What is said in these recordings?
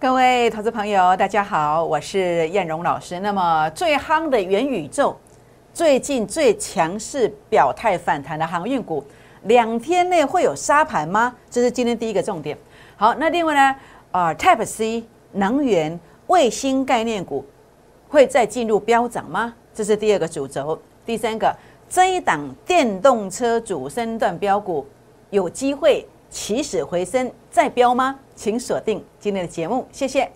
各位投资朋友，大家好，我是燕荣老师。那么最夯的元宇宙，最近最强势表态反弹的航运股，2天内会有杀盘吗？这是今天第一个重点。好，那另外呢，Type C 能源卫星概念股会再进入飙涨吗？这是第二个主轴。第三个，这一档电动车主升段标股有机会起死回生再飙吗？请锁定今天的节目，谢谢。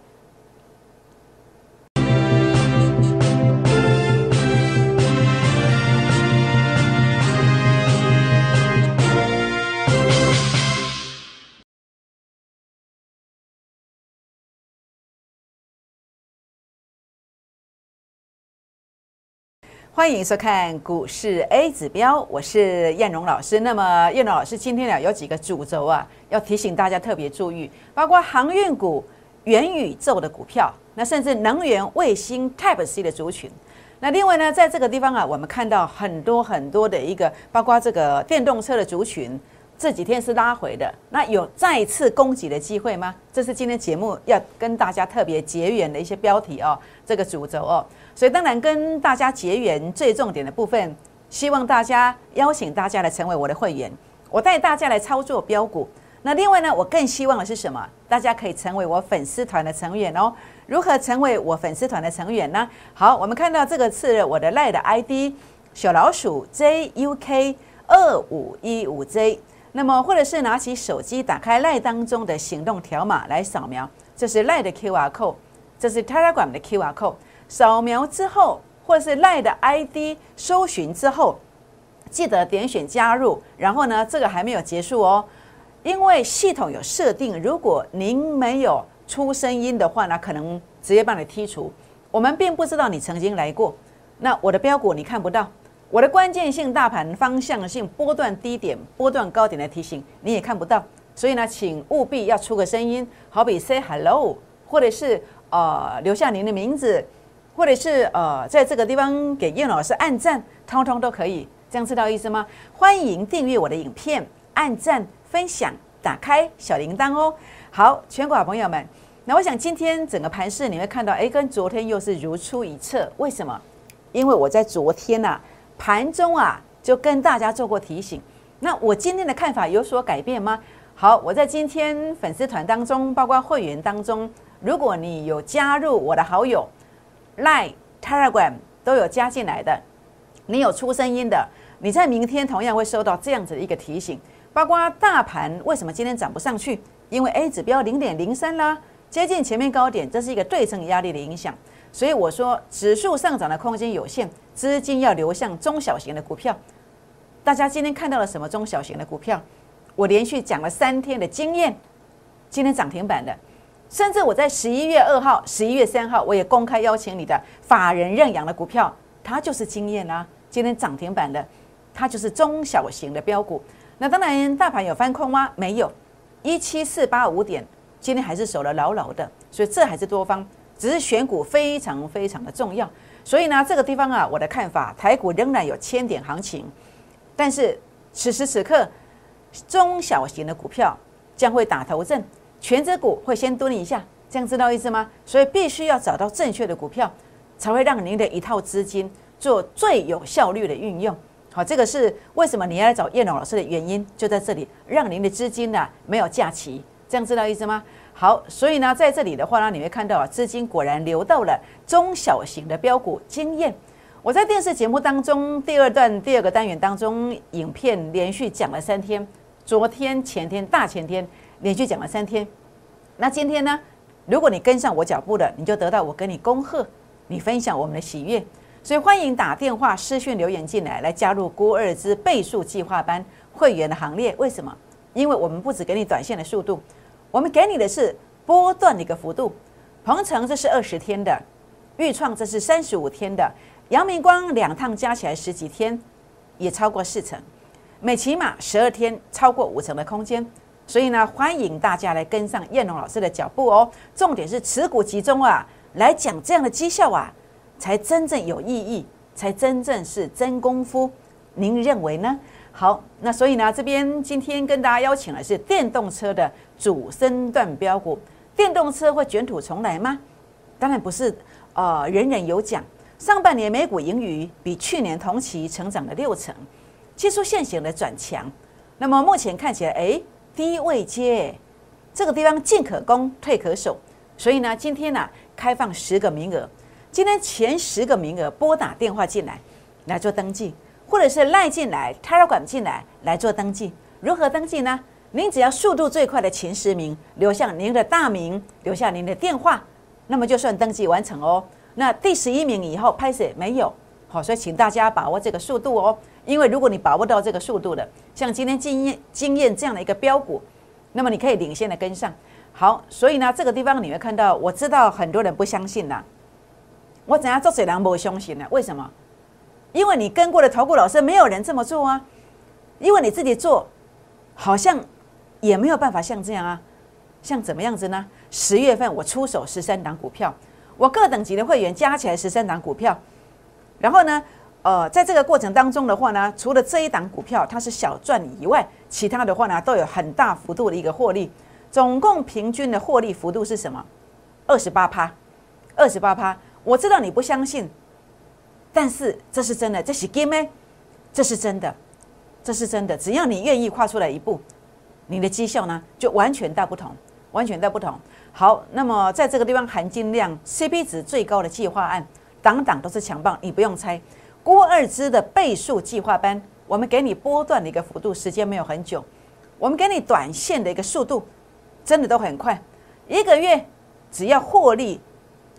欢迎收看股市 A 指标，我是燕荣老师。那么燕荣老师今天呢有几个主轴啊，要提醒大家特别注意，包括航运股、元宇宙的股票，那甚至能源卫星 Type C 的族群。那另外呢，在这个地方啊，我们看到很多的一个，包括这个电动车的族群，这几天是拉回的，那有再次攻击的机会吗？这是今天节目要跟大家特别结缘的一些标题哦，这个主轴哦。所以当然跟大家结缘最重点的部分，希望大家邀请大家来成为我的会员，我带大家来操作标股。那另外呢，我更希望的是什么？大家可以成为我粉丝团的成员哦。如何成为我粉丝团的成员呢？好，我们看到这个是我的 LINE 的 ID 小老鼠 JUK2515J， 那么或者是拿起手机打开 LINE 当中的行动条码来扫描，这是 LINE 的 QR code， 这是 Telegram 的 QR code。扫描之后，或是 LINE 的 ID 搜寻之后，记得点选加入。然后呢，这个还没有结束哦，因为系统有设定，如果您没有出声音的话呢，可能直接帮你剔除。我们并不知道你曾经来过。那我的标股你看不到，我的关键性大盘方向性波段低点、波段高点的提醒你也看不到。所以呢，请务必要出个声音，好比 say hello， 或者是留下您的名字。或者是在这个地方给燕老师按赞，通通都可以，这样知道意思吗？欢迎订阅我的影片，按赞、分享、打开小铃铛哦。好，全国好朋友们，那我想今天整个盘市你会看到，跟昨天又是如出一辙。为什么？因为我在昨天啊盘中啊就跟大家做过提醒。那我今天的看法有所改变吗？好，我在今天粉丝团当中，包括会员当中，如果你有加入我的好友。LINE、Telegram 都有加进来的，你有出声音的，你在明天同样会收到这样子的一个提醒。包括大盘为什么今天涨不上去？因为 A 指标 0.03 啦，接近前面高点，这是一个对称压力的影响。所以我说，指数上涨的空间有限，资金要流向中小型的股票。大家今天看到了什么中小型的股票？我连续讲了3天的经验，今天涨停板的。甚至我在11月2号、11月3号，我也公开邀请你的法人认养的股票，它就是经验啦。今天涨停板的，它就是中小型的标股。那当然，大盘有翻空吗？没有，17485点，今天还是守得牢牢的。所以这还是多方，只是选股非常非常的重要。所以呢，这个地方啊，我的看法，台股仍然有1000点行情，但是此时此刻，中小型的股票将会打头阵。全指股会先蹲一下，这样知道意思吗？所以必须要找到正确的股票，才会让您的一套资金做最有效率的运用。好，这个是为什么你要来找燕荣老师的原因，就在这里，让您的资金呢没有假期，这样知道意思吗？好，所以呢，在这里的话呢，你会看到啊，资金果然流到了中小型的标股经验。我在电视节目当中第二个单元当中，影片连续讲了3天，昨天、前天、大前天。连续讲了3天，那今天呢？如果你跟上我脚步了，你就得到我跟你恭贺，你分享我们的喜悦。所以欢迎打电话、私讯留言进来，来加入郭二之倍数计划班会员的行列。为什么？因为我们不只给你短线的速度，我们给你的是波段的一个幅度。鹏程这是20天的，裕创这是35天的，阳明光2趟加起来10几天，也超过4成，美骑马12天超过5成的空间。所以呢，欢迎大家来跟上燕荣老师的脚步哦。重点是持股集中啊，来讲这样的绩效啊，才真正有意义，才真正是真功夫。您认为呢？好，那所以呢，这边今天跟大家邀请的是电动车的主升段标股，电动车会卷土重来吗？当然不是，人人有奖。上半年美股盈余比去年同期成长了6成，技术线型的转强。那么目前看起来，低位接这个地方进可攻退可守，所以呢，今天呢开放10个名额，今天前10个名额拨打电话进来来做登记，或者是LINE进来、Telegram 进来来做登记。如何登记呢？您只要速度最快的前10名留下您的大名，留下您的电话，那么就算登记完成哦。那第11名以后拍摄没有，好，所以请大家把握这个速度哦。因为如果你把握到这个速度了，像今天经验这样的一个标股，那么你可以领先的跟上。好，所以呢，这个地方你会看到，我知道很多人不相信啦，我怎样做水狼不相信呢？为什么？因为你跟过的投顾老师没有人这么做啊，因为你自己做，好像也没有办法像这样啊。像怎么样子呢？10月份我出手13档股票。我各等级的会员加起来13档股票，然后呢，在这个过程当中的话呢，除了这一档股票它是小赚以外，其他的话呢都有很大幅度的一个获利。总共平均的获利幅度是什么？28%。我知道你不相信，但是这是真的，这是金的，这是真的，这是真的。只要你愿意跨出来一步，你的绩效呢就完全大不同，完全大不同。好，那么在这个地方含金量 CP 值最高的计划案，档档都是强棒，你不用猜。郭二之的倍数计划班，我们给你波段的一个幅度，时间没有很久，我们给你短线的一个速度，真的都很快。1个月只要获利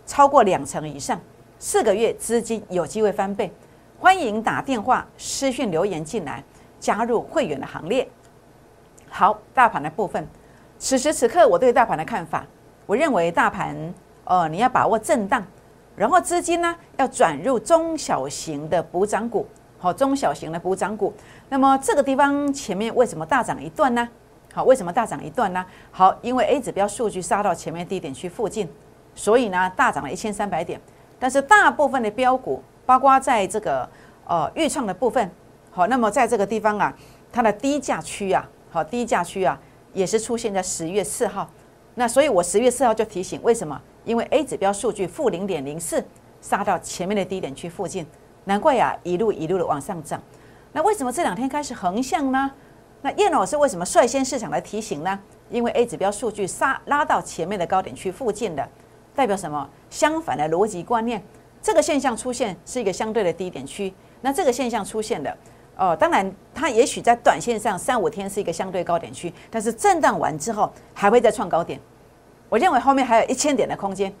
超过2成以上，4个月资金有机会翻倍。欢迎打电话、私讯留言进来，加入会员的行列。好，大盘的部分，此时此刻我对大盘的看法。我认为大盘，你要把握震荡，然后资金呢要转入中小型的补涨股，好，中小型的补涨股。那么这个地方前面为什么大涨一段呢？好，为什么大涨一段呢？好，因为 A 指标数据杀到前面低点区附近，所以呢大涨了1300点。但是大部分的标股，包括在这个预创的部分，好，那么在这个地方啊，它的低价区啊，好，低价区啊也是出现在10月4号。那所以我10月4号就提醒，为什么？因为 A 指标数据-0.04，杀到前面的低点区附近，难怪呀，一路的往上涨。那为什么这2天开始横向呢？那燕老师为什么率先市场来提醒呢？因为 A 指标数据拉到前面的高点区附近的，代表什么？相反的逻辑观念，这个现象出现是一个相对的低点区。那这个现象出现了，当然它也许在短线上3-5天是一个相对高点区，但是震荡完之后还会再创高点。我认为后面还有1000点的空间，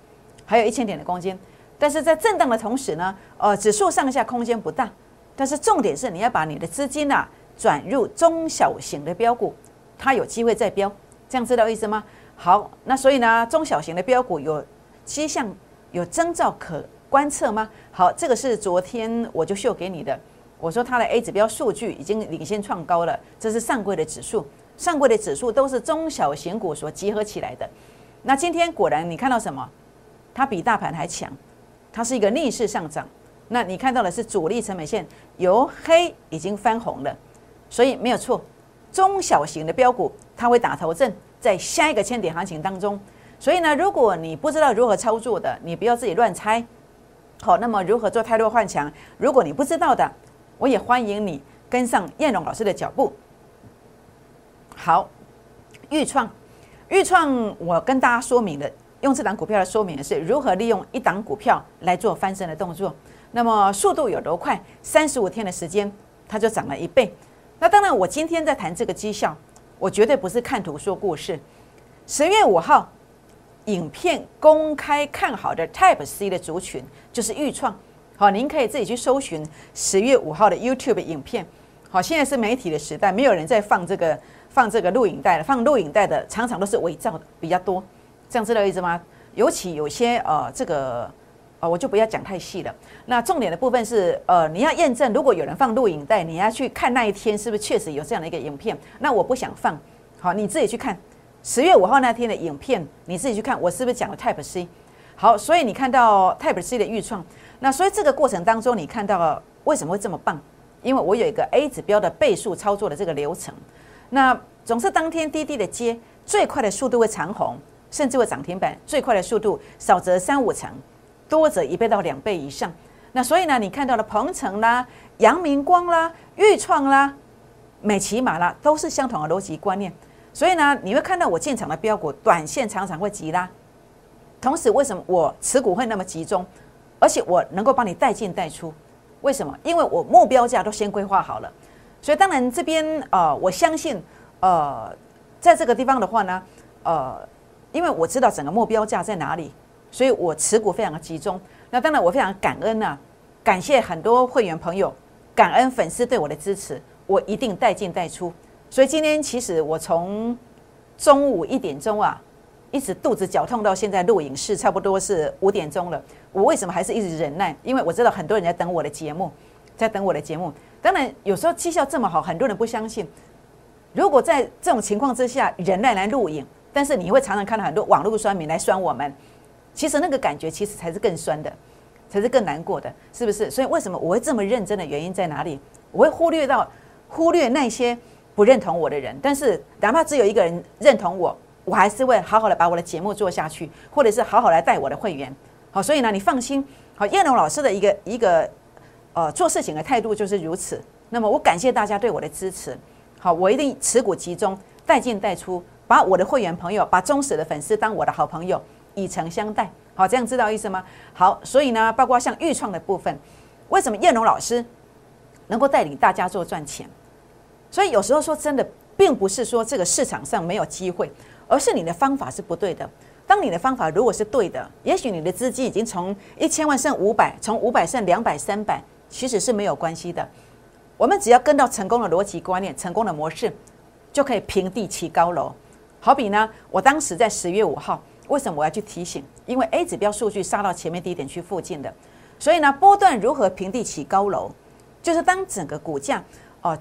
还有1000点的空间。但是在震荡的同时呢，指数上下空间不大，但是重点是你要把你的资金啊转入中小型的标股，它有机会再标，这样知道意思吗？好，那所以呢，中小型的标股有迹象、有征兆可观测吗？好，这个是昨天我就秀给你的。我说它的 A 指标数据已经领先创高了，这是上柜的指数，上柜的指数都是中小型股所集合起来的。那今天果然你看到什么？它比大盘还强，它是一个逆势上涨。那你看到的是主力成本线由黑已经翻红了，所以没有错，中小型的标股它会打头阵，在下一个千点行情当中。所以呢，如果你不知道如何操作的，你不要自己乱猜。好，那么如何做太弱换强？如果你不知道的，我也欢迎你跟上燕荣老师的脚步。好，预创，我跟大家说明的，用这档股票来说明的是如何利用一档股票来做翻身的动作。那么速度有多快？35天的时间，它就涨了1倍。那当然，我今天在谈这个绩效，我绝对不是看图说故事。10月5号，影片公开看好的 Type C 的族群就是预创。好，您可以自己去搜寻10月5号的 YouTube 影片。好，现在是媒体的时代，没有人在放这个录影带了，放录影带的常常都是伪造的比较多，这样知道意思吗？尤其有些我就不要讲太细了。那重点的部分是你要验证，如果有人放录影带，你要去看那一天是不是确实有这样的一个影片。那我不想放，好，你自己去看10月5号那天的影片，你自己去看我是不是讲了 Type C。好，所以你看到 Type C 的预创，那所以这个过程当中，你看到为什么会这么棒？因为我有一个 A 指标的倍数操作的这个流程，那总是当天低低的接，最快的速度会长红，甚至会涨停板，最快的速度少则3-5成，多则1倍到2倍以上。那所以呢，你看到了鹏程啦、阳明光啦、裕创啦、美骑马啦，都是相同的逻辑观念。所以呢，你会看到我进场的标股，短线常常会急拉。同时，为什么我持股会那么集中，而且我能够帮你带进带出？为什么？因为我目标价都先规划好了。所以当然这边我相信在这个地方的话呢，因为我知道整个目标价在哪里，所以我持股非常的集中。那当然我非常感恩啊，感谢很多会员朋友，感恩粉丝对我的支持，我一定带进带出。所以今天其实我从中午1点钟啊，一直肚子绞痛到现在录影室差不多是5点钟了。我为什么还是一直忍耐？因为我知道很多人在等我的节目，在等我的节目。当然有时候绩效这么好，很多人不相信。如果在这种情况之下忍耐来录影，但是你会常常看到很多网络酸民来酸我们，其实那个感觉其实才是更酸的，才是更难过的，是不是？所以为什么我会这么认真的原因在哪里？我会忽略那些不认同我的人，但是哪怕只有一个人认同我，我还是会好好的把我的节目做下去，或者是好好来带我的会员。好，所以呢，你放心。好，彦龙老师的一个做事情的态度就是如此。那么我感谢大家对我的支持。好，我一定持股集中，带进带出，把我的会员朋友、把忠实的粉丝当我的好朋友，以诚相待。好，这样知道意思吗？好，所以呢，包括像预创的部分，为什么彦龙老师能够带领大家做赚钱？所以有时候说真的，并不是说这个市场上没有机会，而是你的方法是不对的。当你的方法如果是对的，也许你的资金已经从1000万剩500，从500剩200、300，其实是没有关系的。我们只要跟到成功的逻辑观念、成功的模式，就可以平地起高楼。好比呢，我当时在10月5号，为什么我要去提醒？因为 A 指标数据杀到前面低点区附近的，所以呢，波段如何平地起高楼，就是当整个股价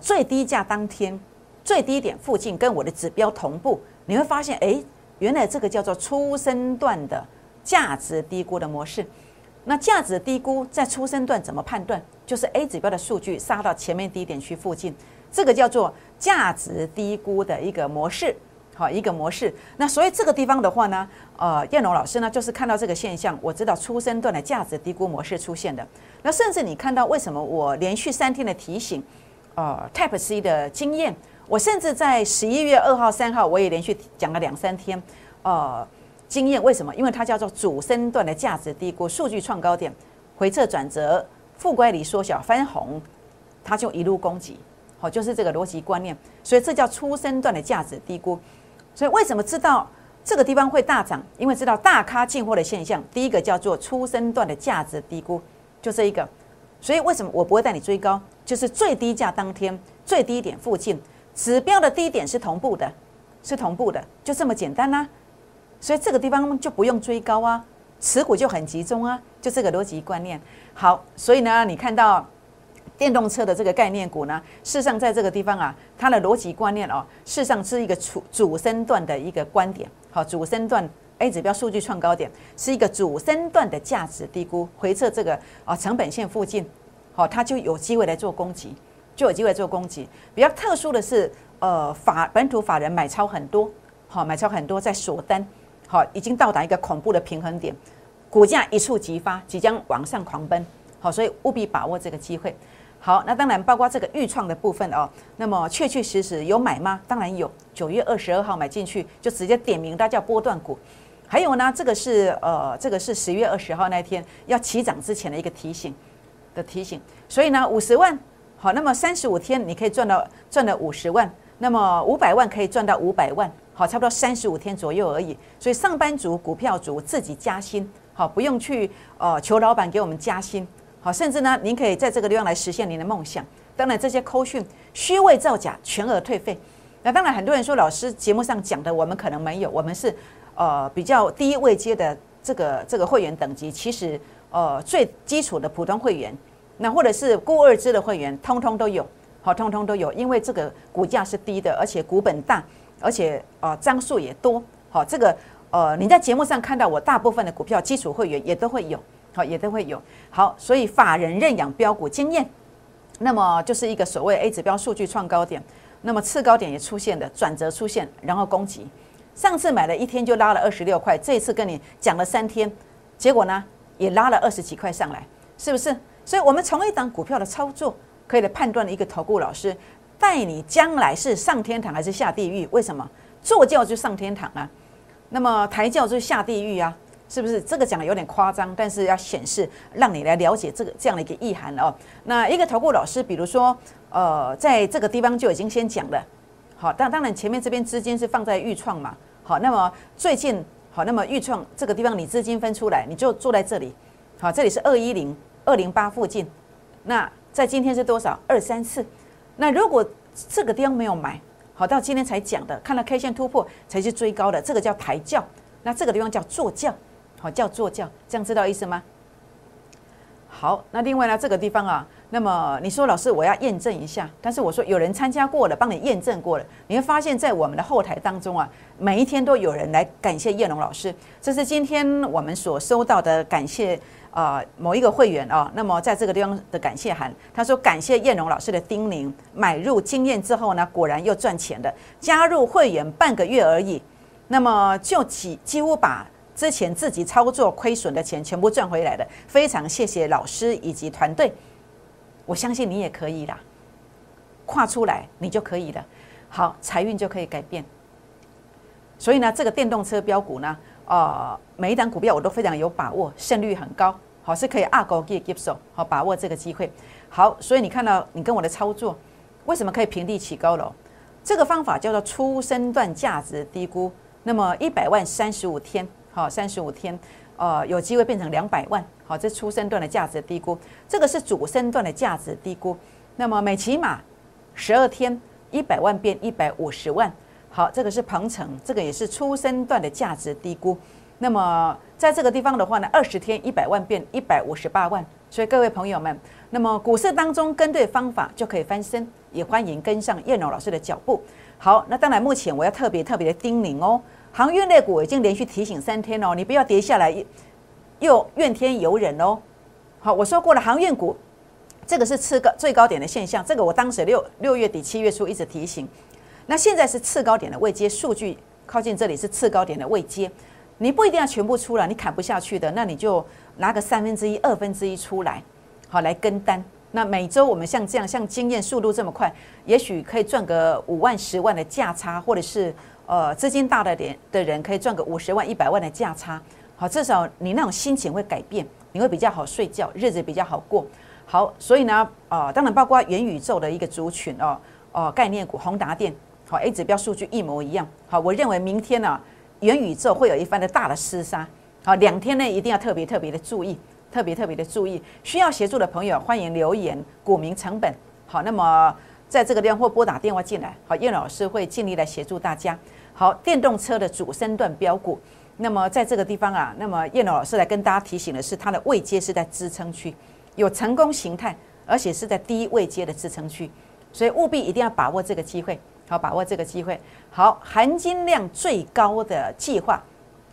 最低价当天最低点附近跟我的指标同步，你会发现，原来这个叫做初升段的价值低估的模式。那价值低估在初升段怎么判断？就是 A 指标的数据杀到前面低点区附近，这个叫做价值低估的一个模式。好，一个模式。那所以这个地方的话呢，彦龙老师呢就是看到这个现象，我知道初升段的价值低估模式出现的。那甚至你看到为什么我连续3天的提醒，Type C 的经验。我甚至在11月2号、3号，我也连续讲了2-3天，经验为什么？因为它叫做主升段的价值低估，数据创高点，回撤转折，负乖离缩小翻红，它就一路攻击，好，就是这个逻辑观念，所以这叫初升段的价值低估。所以为什么知道这个地方会大涨？因为知道大咖进货的现象，第一个叫做初升段的价值低估，就这一个。所以为什么我不会带你追高？就是最低价当天最低点附近。指标的低点是同步的，就这么简单啦、啊。所以这个地方就不用追高啊，持股就很集中啊，就这个逻辑观念。好，所以呢，你看到电动车的这个概念股呢，事实上在这个地方啊，它的逻辑观念事实上是一个主升段的一个观点。好，主升段 A 指标数据创高点是一个主升段的价值低估，回测这个成本线附近，好，它就有机会来做攻击。比较特殊的是，本土法人买超很多，好，在锁单，好，已经到达一个恐怖的平衡点，股价一触即发，即将往上狂奔，好，所以务必把握这个机会。好，那当然包括这个预创的部分那么确实有买吗？当然有，9月22号买进去就直接点名它叫波段股。还有呢，这个是10月20号那天要起涨之前的一个提醒，所以呢50万。好，那么35天你可以赚到50万，那么500万可以赚到500万，好，差不多35天左右而已。所以上班族、股票族自己加薪，好，不用去求老板给我们加薪，好，甚至呢，您可以在这个地方来实现您的梦想。当然，这些扣讯、虚伪造假，全额退费。那当然，很多人说老师节目上讲的我们可能没有，我们是比较低位阶的这个会员等级，其实最基础的普通会员。那或者是孤二支的会员，通通都有，好，通通都有，因为这个股价是低的，而且股本大，而且张数也多，好，这个你在节目上看到我大部分的股票基础会员也都会有，好，好，所以法人认养标股经验，那么就是一个所谓 A 指标数据创高点，那么次高点也出现了转折出现，然后攻击，上次买了一天就拉了26块，这一次跟你讲了3天，结果呢也拉了20几块上来，是不是？所以我们从一档股票的操作，可以来判断一个投顾老师带你将来是上天堂还是下地狱。为什么？坐轿就上天堂啊，那么抬轿就下地狱啊，是不是？这个讲的有点夸张，但是要显示让你来了解这个这样的一个意涵哦。那一个投顾老师，比如说在这个地方就已经先讲了。好，当然前面这边资金是放在预创嘛，好，那么最近好，那么预创这个地方你资金分出来，你就坐在这里，好，这里是210、208附近，那在今天是多少？234。那如果这个地方没有买，好，到今天才讲的，看到 K 线突破才去追高的，这个叫抬轿，那这个地方叫坐轿，好，叫坐轿，这样知道意思吗？好，那另外呢，这个地方啊。那么你说老师，我要验证一下，但是我说有人参加过了，帮你验证过了，你会发现在我们的后台当中啊，每一天都有人来感谢叶龙老师。这是今天我们所收到的感谢某一个会员啊，那么在这个地方的感谢函，他说感谢叶龙老师的叮咛，买入经验之后呢，果然又赚钱了，加入会员半个月而已，那么就几乎把之前自己操作亏损的钱全部赚回来了，非常谢谢老师以及团队。我相信你也可以啦，跨出来你就可以了。好，财运就可以改变。所以呢，这个电动车标股呢，每一档股票我都非常有把握，胜率很高，好，是可以2勾给手，好，把握这个机会。好，所以你看到你跟我的操作，为什么可以平地起高楼？这个方法叫做初升段价值低估，那么100万35天，好，35天。有机会变成200万，好，这初升段的价值低估，这个是主升段的价值低估。那么每期码12天，100万变150万，好，这个是鹏程，这个也是初升段的价值低估。那么在这个地方的话呢，20天100万变158万，所以各位朋友们，那么股市当中跟对方法就可以翻身，也欢迎跟上燕龙老师的脚步。好，那当然目前我要特别的叮咛哦。航运类股已经连续提醒3天哦，你不要跌下来又怨天尤人哦。好，我说过了，航运股这个是次高最高点的现象，这个我当时6月底7月初一直提醒。那现在是次高点的位阶，数据靠近这里是次高点的位阶，你不一定要全部出来，你砍不下去的，那你就拿个1/3、1/2出来，好来跟单。那每周我们像这样，像经验速度这么快，也许可以赚个5万、10万的价差，或者是。资金大的点的人可以赚个50万、100万的价差，好，至少你那种心情会改变，你会比较好睡觉，日子比较好过。好，所以呢，当然包括元宇宙的一个族群哦，概念股宏达电，好 ，A 指标数据一模一样，好，我认为明天呢，元宇宙会有一番的大的厮杀，好，2天内一定要特别的注意，特别的注意，需要协助的朋友欢迎留言股民成本，好，那么。在这个地方或拨打电话进来，好，叶老师会尽力来协助大家。好，电动车的主升段标股，那么在这个地方啊，那么叶老师来跟大家提醒的是，它的位阶是在支撑区，有成功形态，而且是在低位阶的支撑区，所以务必一定要把握这个机会，好，把握这个机会。好，含金量最高的计划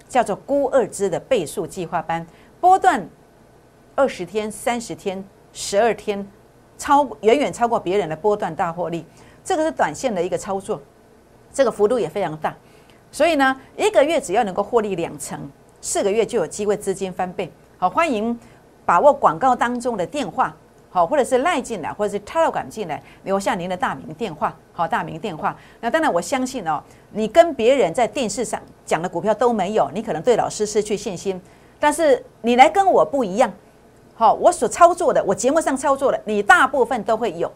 叫做估2支的倍数计划班，波段20天、30天、12天。远远超过别人的波段大获利，这个是短线的一个操作，这个幅度也非常大。所以呢，1个月只要能够获利2成，4个月就有机会资金翻倍。好，欢迎把握广告当中的电话，好，或者是赖进来，或者是 Telegram 进来，留下您的大名电话，好，大名电话。那当然，我相信哦，你跟别人在电视上讲的股票都没有，你可能对老师失去信心，但是你来跟我不一样。好，我所操作的，我节目上操作的，你大部分都会有，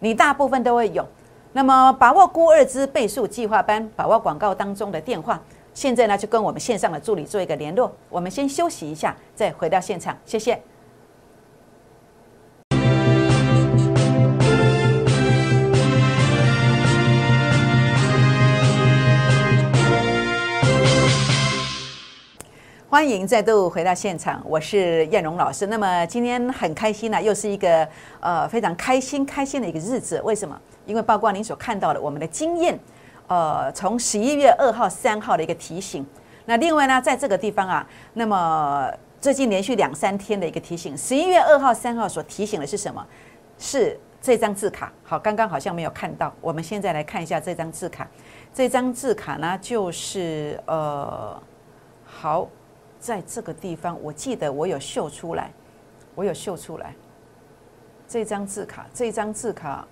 你大部分都会有。那么，把握估2支倍数计划班，把握广告当中的电话。现在呢，就跟我们线上的助理做一个联络。我们先休息一下，再回到现场。谢谢。欢迎再度回到现场，我是燕荣老师。那么今天很开心啊，又是一个非常开心的一个日子。为什么？因为包括您所看到的我们的经验，从11月2号、3号的一个提醒。那另外呢，在这个地方啊，那么最近连续2、3天的一个提醒，11月2号、3号所提醒的是什么？是这张字卡，好，刚刚好像没有看到，我们现在来看一下这张字卡。这张字卡呢，就是好，在这个地方，我记得我有秀出来，我有秀出来。这张字卡，这张字卡，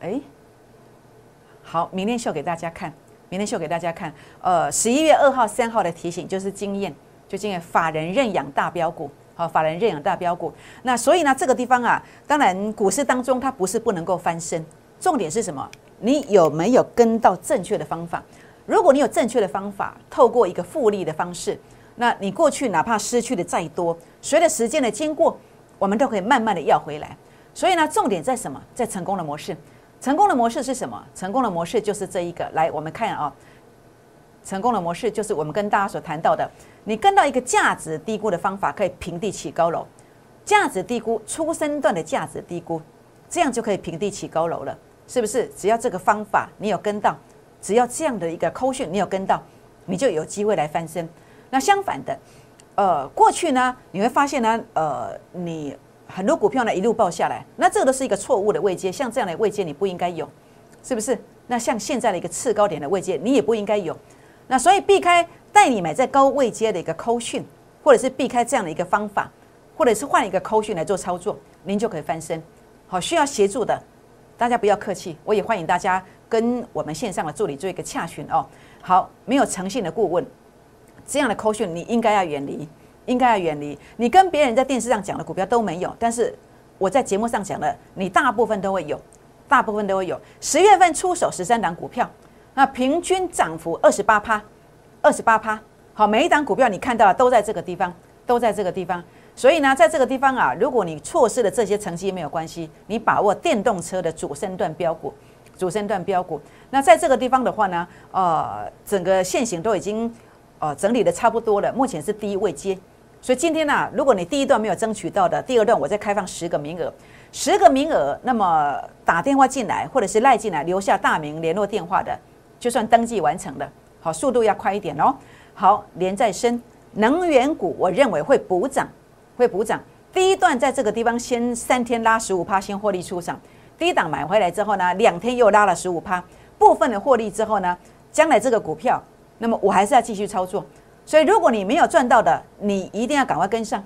哎，好，明天秀给大家看，明天秀给大家看。11月2号、3号的提醒就是经验，就经验法人认养大标股。好，法人认养大标股，那所以呢，这个地方啊，当然股市当中它不是不能够翻身，重点是什么？你有没有跟到正确的方法？如果你有正确的方法，透过一个复利的方式，那你过去哪怕失去的再多，随着时间的经过，我们都可以慢慢的要回来。所以呢，重点在什么？在成功的模式。成功的模式是什么？成功的模式就是这一个。来，我们看啊，成功的模式就是我们跟大家所谈到的。你跟到一个价值低估的方法，可以平地起高楼。价值低估，初升段的价值低估，这样就可以平地起高楼了，是不是？只要这个方法你有跟到，只要这样的一个扣讯你有跟到，你就有机会来翻身。那相反的，过去呢，你会发现呢，你很多股票呢一路爆下来，那这个都是一个错误的位阶，像这样的位阶你不应该有，是不是？那像现在的一个次高点的位阶，你也不应该有。那所以避开带你买在高位阶的一个扣讯，或者是避开这样的一个方法，或者是换一个扣讯来做操作，您就可以翻身。好，需要协助的，大家不要客气，我也欢迎大家跟我们线上的助理做一个洽询哦。好，没有诚信的顾问，这样的扣讯你应该要远离，应该要远离。你跟别人在电视上讲的股票都没有，但是我在节目上讲的，你大部分都会有，大部分都会有。10月份出手13档股票。那平均涨幅28%，好，每一档股票你看到的都在这个地方，都在这个地方。所以呢，在这个地方啊，如果你错失了这些成绩没有关系，你把握电动车的主升段标股，主升段标股。那在这个地方的话呢，整个线型都已经整理的差不多了，目前是第一位阶。所以今天呢、啊，如果你第一段没有争取到的，第二段我再开放10个名额，10个名额，那么打电话进来或者是赖进来留下大名联络电话的。就算登记完成了，好，速度要快一点哦。好，连再生能源股，我认为会补涨，会补涨。第一段在这个地方先3天拉15%，先获利出场。第一档买回来之后呢，2天又拉了15%，部分的获利之后呢，将来这个股票，那么我还是要继续操作。所以如果你没有赚到的，你一定要赶快跟上，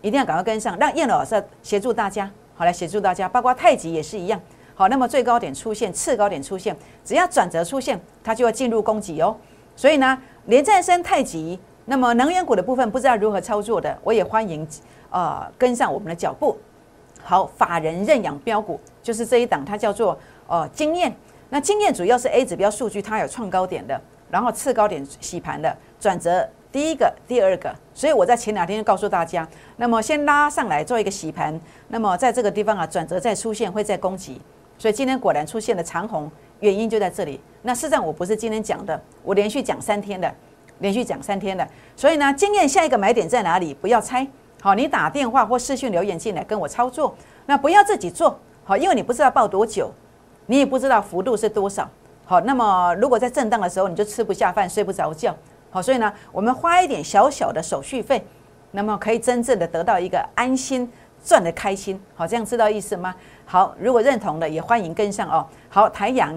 一定要赶快跟上，让燕老师协助大家，好，来协助大家，包括太极也是一样。好，那么最高点出现，次高点出现，只要转折出现，它就要进入攻击哦。所以呢，连战升太极，那么能源股的部分不知道如何操作的，我也欢迎跟上我们的脚步。好，法人认养标股就是这一档，它叫做经验。那经验主要是 A 指标数据，它有创高点的，然后次高点洗盘的，转折第一个、第二个。所以我在前2天就告诉大家，那么先拉上来做一个洗盘，那么在这个地方啊，转折再出现会再攻击。所以今天果然出现了长红，原因就在这里。那事实上我不是今天讲的，我连续讲3天的，连续讲3天的。所以呢，经验下一个买点在哪里？不要猜。好，你打电话或视讯留言进来跟我操作，那不要自己做。好，因为你不知道抱多久，你也不知道幅度是多少。好，那么如果在震荡的时候你就吃不下饭、睡不着觉。好，所以呢，我们花一点小小的手续费，那么可以真正的得到一个安心。赚得开心，好，这样知道意思吗？好，如果认同的也欢迎跟上哦。好，台阳，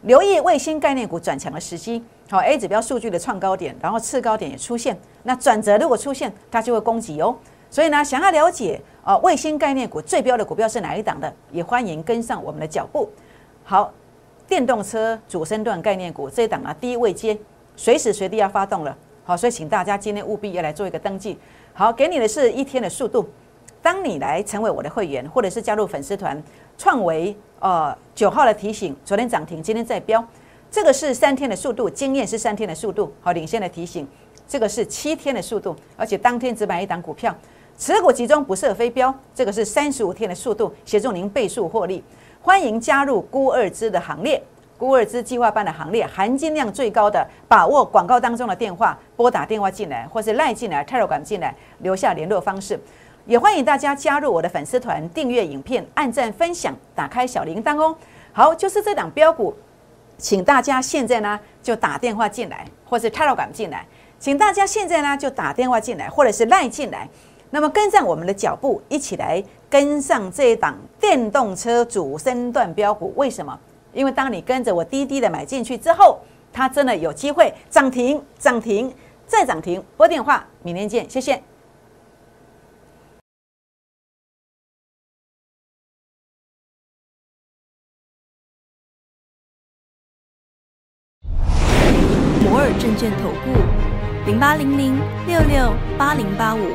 留意卫星概念股转强的时机。好 ，A 指标数据的创高点，然后次高点也出现，那转折如果出现，它就会攻击哦。所以呢，想要了解卫星概念股最标的股票是哪一档的，也欢迎跟上我们的脚步。好，电动车主升段概念股这一档啊，第一位接，随时随地要发动了。好，所以请大家今天务必要来做一个登记。好，给你的是1天的速度。当你来成为我的会员，或者是加入粉丝团，创维9号的提醒，昨天涨停，今天再飙，这个是3天的速度，经验是3天的速度，好，领先的提醒，这个是7天的速度，而且当天只买一档股票，持股集中不设飞镖，这个是35天的速度，协助您倍数获利。欢迎加入孤二支的行列，孤二支计划班的行列，含金量最高的，把握广告当中的电话，拨打电话进来，或是赖进来、Telegram 进来，留下联络方式。也欢迎大家加入我的粉丝团，订阅影片、按赞、分享，打开小铃铛哦。好，就是这档标股，请大家现在呢就打电话进来，或是 Telegram 进来，请大家现在呢就打电话进来，或者是LINE进来。那么跟上我们的脚步，一起来跟上这一档电动车主升段标股。为什么？因为当你跟着我低低的买进去之后，它真的有机会涨停、涨停再涨停。拨电话，明天见，谢谢。摩尔证券投顾0800668085。